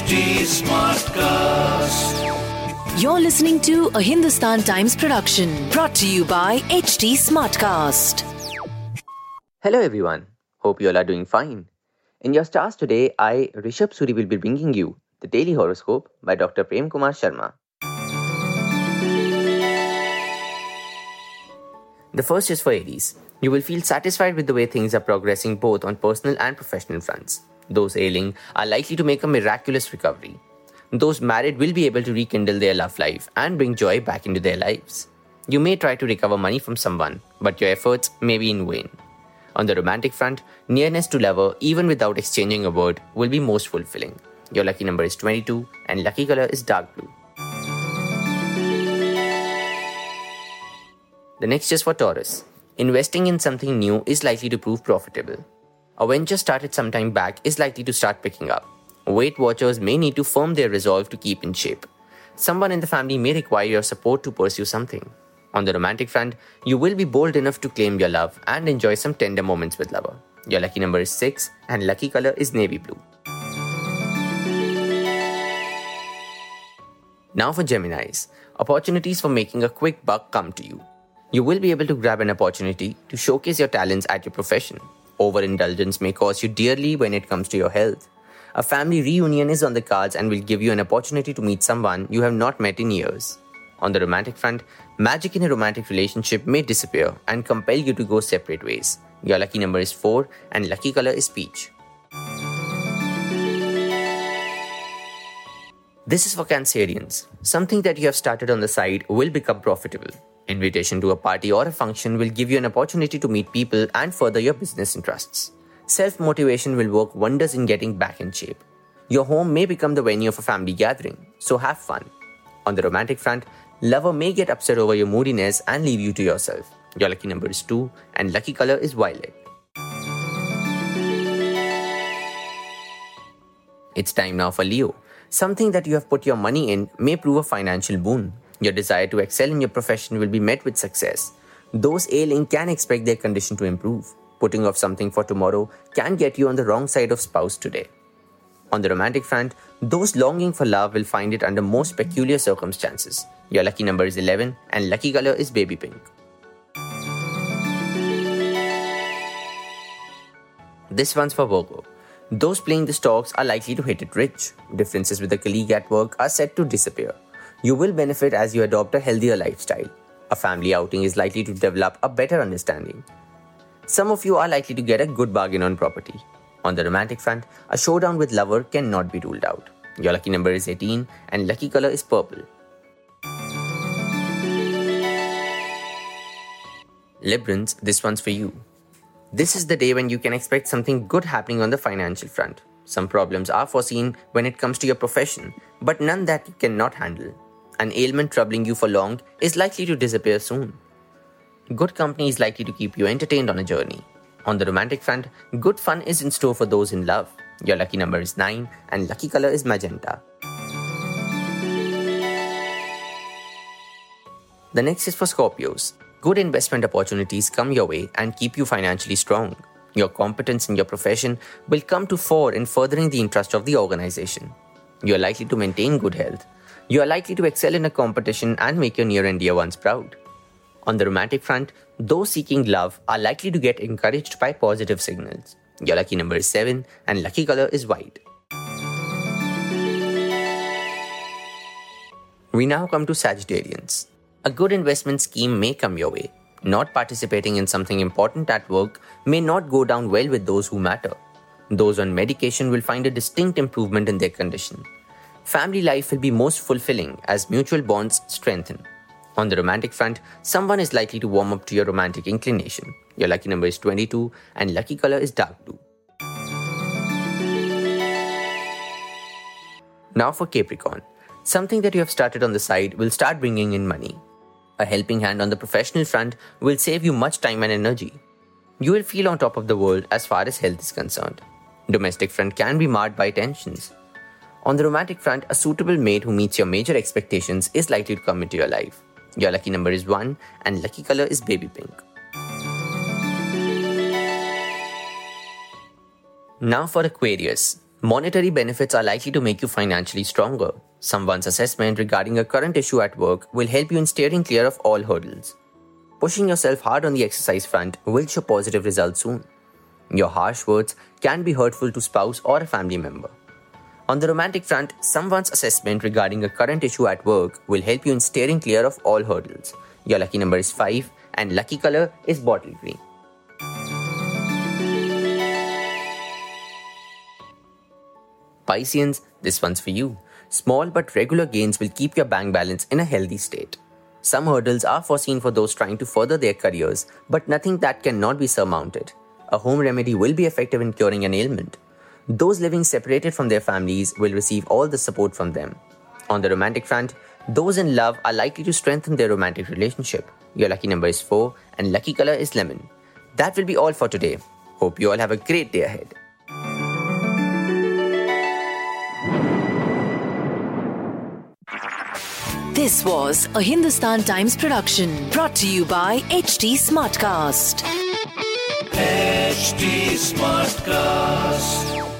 HT Smartcast. You're listening to a Hindustan Times production brought to you by HT Smartcast. Hello everyone. Hope you all are doing fine. In your stars today, I, Rishabh Suri, will be bringing you The Daily Horoscope by Dr. Prem Kumar Sharma. The first is for Aries. You will feel satisfied with the way things are progressing both on personal and professional fronts. Those ailing are likely to make a miraculous recovery. Those married will be able to rekindle their love life and bring joy back into their lives. You may try to recover money from someone, but your efforts may be in vain. On the romantic front, nearness to lover, even without exchanging a word, will be most fulfilling. Your lucky number is 22 and lucky color is dark blue. The next is for Taurus. Investing in something new is likely to prove profitable. A venture started some time back is likely to start picking up. Weight watchers may need to firm their resolve to keep in shape. Someone in the family may require your support to pursue something. On the romantic front, you will be bold enough to claim your love and enjoy some tender moments with lover. Your lucky number is 6 and lucky color is navy blue. Now for Geminis. Opportunities for making a quick buck come to you. You will be able to grab an opportunity to showcase your talents at your profession. Overindulgence may cost you dearly when it comes to your health. A family reunion is on the cards and will give you an opportunity to meet someone you have not met in years. On the romantic front, magic in a romantic relationship may disappear and compel you to go separate ways. Your lucky number is 4 and lucky color is peach. This is for Cancerians. Something that you have started on the side will become profitable. Invitation to a party or a function will give you an opportunity to meet people and further your business interests. Self-motivation will work wonders in getting back in shape. Your home may become the venue of a family gathering, so have fun. On the romantic front, lover may get upset over your moodiness and leave you to yourself. Your lucky number is 2 and lucky color is violet. It's time now for Leo. Something that you have put your money in may prove a financial boon. Your desire to excel in your profession will be met with success. Those ailing can expect their condition to improve. Putting off something for tomorrow can get you on the wrong side of spouse today. On the romantic front, those longing for love will find it under most peculiar circumstances. Your lucky number is 11 and lucky color is baby pink. This one's for Virgo. Those playing the stocks are likely to hit it rich. Differences with a colleague at work are set to disappear. You will benefit as you adopt a healthier lifestyle. A family outing is likely to develop a better understanding. Some of you are likely to get a good bargain on property. On the romantic front, a showdown with lover cannot be ruled out. Your lucky number is 18 and lucky color is purple. Librans, this one's for you. This is the day when you can expect something good happening on the financial front. Some problems are foreseen when it comes to your profession, but none that you cannot handle. An ailment troubling you for long is likely to disappear soon. Good company is likely to keep you entertained on a journey. On the romantic front, good fun is in store for those in love. Your lucky number is 9 and lucky color is magenta. The next is for Scorpios. Good investment opportunities come your way and keep you financially strong. Your competence in your profession will come to fore in furthering the interest of the organization. You are likely to maintain good health. You are likely to excel in a competition and make your near and dear ones proud. On the romantic front, those seeking love are likely to get encouraged by positive signals. Your lucky number is 7 and lucky color is white. We now come to Sagittarians. A good investment scheme may come your way. Not participating in something important at work may not go down well with those who matter. Those on medication will find a distinct improvement in their condition. Family life will be most fulfilling as mutual bonds strengthen. On the romantic front, someone is likely to warm up to your romantic inclination. Your lucky number is 22 and lucky color is dark blue. Now for Capricorn. Something that you have started on the side will start bringing in money. A helping hand on the professional front will save you much time and energy. You will feel on top of the world as far as health is concerned. Domestic front can be marred by tensions. On the romantic front, a suitable mate who meets your major expectations is likely to come into your life. Your lucky number is 1 and lucky color is baby pink. Now for Aquarius. Monetary benefits are likely to make you financially stronger. Someone's assessment regarding a current issue at work will help you in steering clear of all hurdles. Pushing yourself hard on the exercise front will show positive results soon. Your harsh words can be hurtful to spouse or a family member. On the romantic front, someone's assessment regarding a current issue at work will help you in steering clear of all hurdles. Your lucky number is 5 and lucky color is bottle green. Pisceans, this one's for you. Small but regular gains will keep your bank balance in a healthy state. Some hurdles are foreseen for those trying to further their careers, but nothing that cannot be surmounted. A home remedy will be effective in curing an ailment. Those living separated from their families will receive all the support from them. On the romantic front, those in love are likely to strengthen their romantic relationship. Your lucky number is 4 and lucky color is lemon. That will be all for today. Hope you all have a great day ahead. This was a Hindustan Times production brought to you by HT Smartcast. HT Smartcast.